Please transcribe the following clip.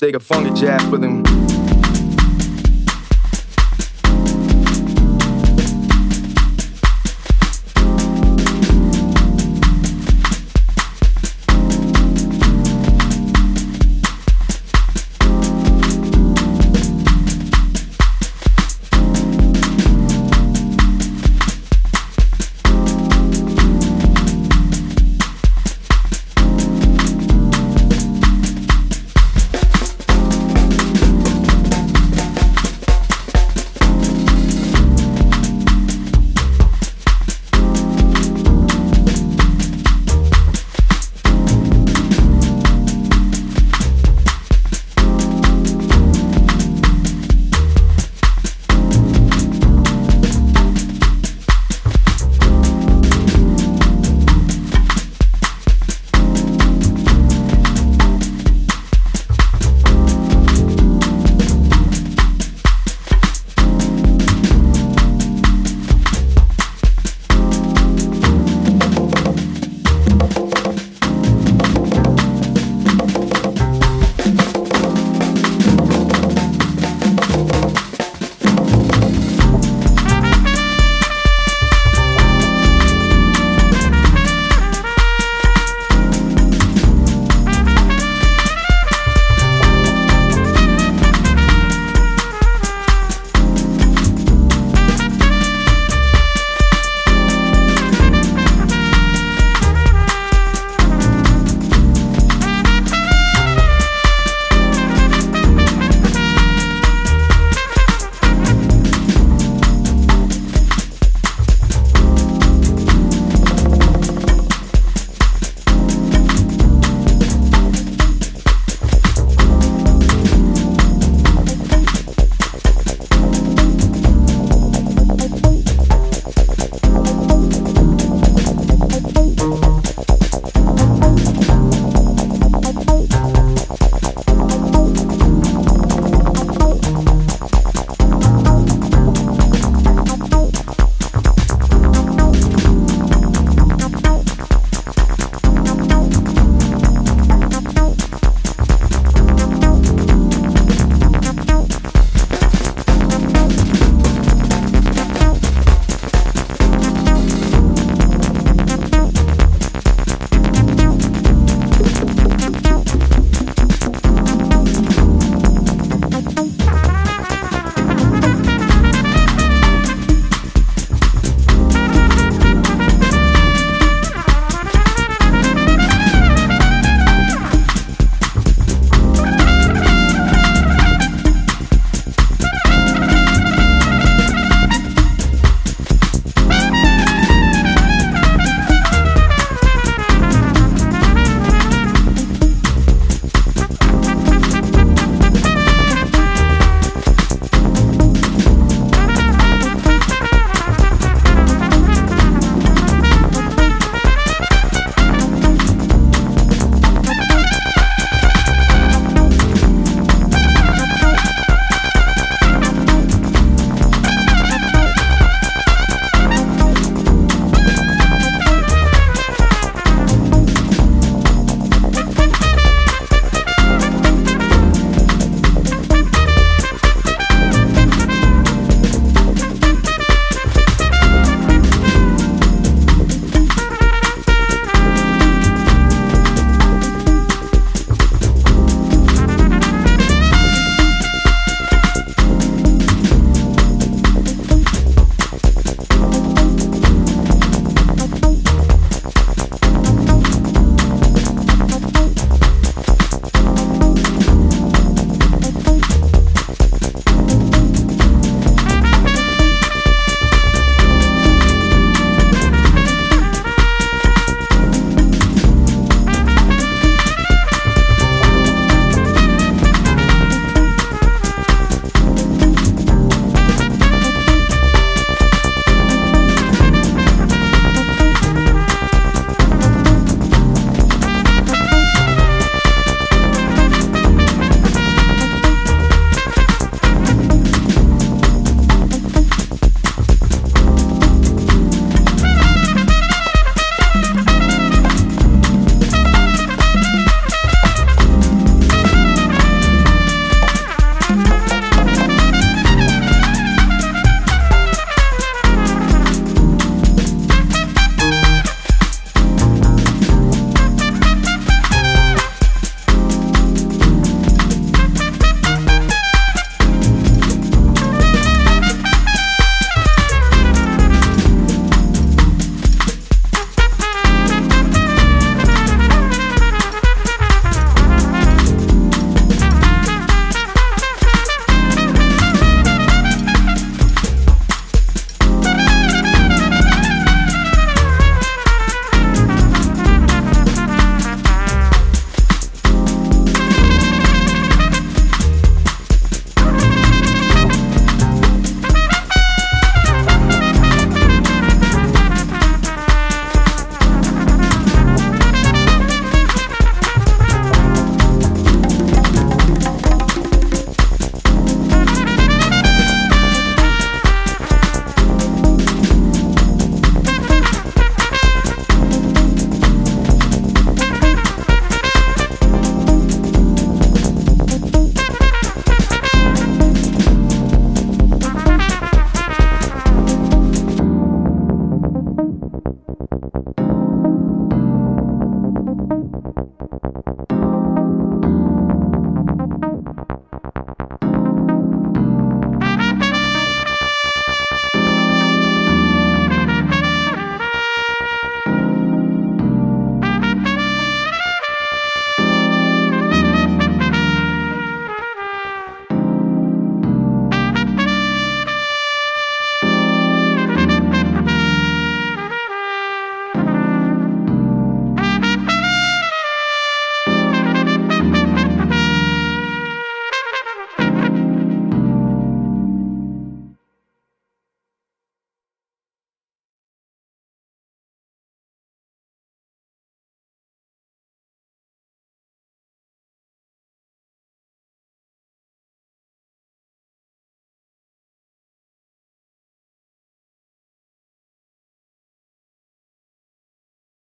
take a funky jab with him.